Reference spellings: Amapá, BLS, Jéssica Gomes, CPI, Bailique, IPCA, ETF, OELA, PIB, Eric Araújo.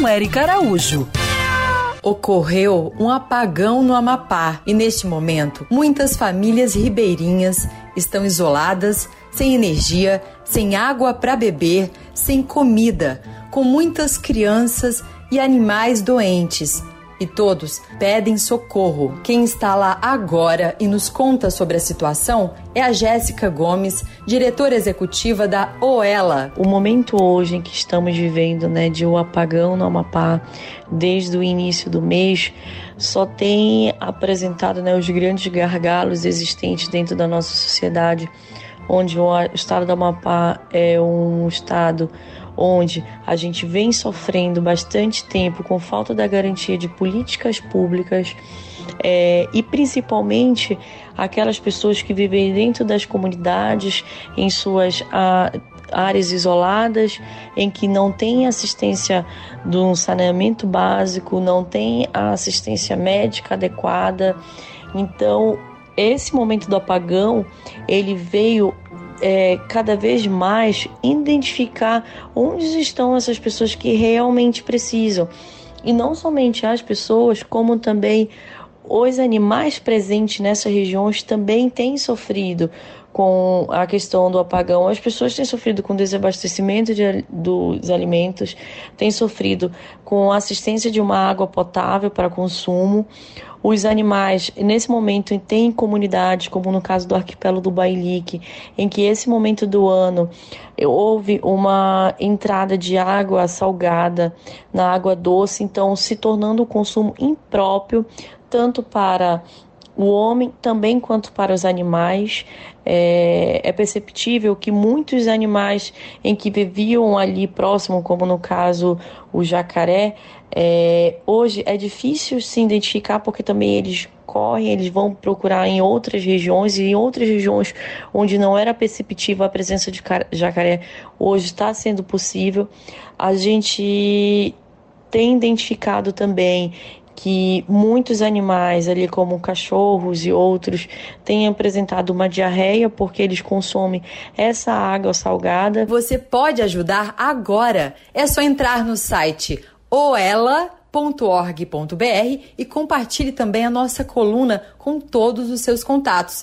com Eric Araújo. Ocorreu um apagão no Amapá e, neste momento, muitas famílias ribeirinhas estão isoladas, sem energia, sem água para beber, sem comida, com muitas crianças e animais doentes. E todos pedem socorro. Quem está lá agora e nos conta sobre a situação é a Jéssica Gomes, diretora executiva da OELA. O momento hoje em que estamos vivendo, de um apagão no Amapá, desde o início do mês, só tem apresentado, os grandes gargalos existentes dentro da nossa sociedade, onde o estado do Amapá é um estado onde a gente vem sofrendo bastante tempo com falta da garantia de políticas públicas e principalmente aquelas pessoas que vivem dentro das comunidades, em suas áreas isoladas, em que não tem assistência de um saneamento básico, não tem a assistência médica adequada. Então, esse momento do apagão, ele veio cada vez mais identificar onde estão essas pessoas que realmente precisam. E não somente as pessoas, como também os animais presentes nessas regiões também têm sofrido com a questão do apagão. As pessoas têm sofrido com desabastecimento dos alimentos, têm sofrido com a assistência de uma água potável para consumo. Os animais, nesse momento, têm comunidades, como no caso do arquipélago do Bailique, em que esse momento do ano houve uma entrada de água salgada na água doce, então se tornando um consumo impróprio, tanto para o homem, também quanto para os animais. É perceptível que muitos animais em que viviam ali próximo, como no caso o jacaré, hoje é difícil se identificar, porque também eles correm, eles vão procurar em outras regiões, e em outras regiões onde não era perceptível a presença de jacaré, hoje está sendo possível. A gente tem identificado também que muitos animais ali, como cachorros e outros, têm apresentado uma diarreia porque eles consomem essa água salgada. Você pode ajudar agora. É só entrar no site oela.org.br e compartilhe também a nossa coluna com todos os seus contatos.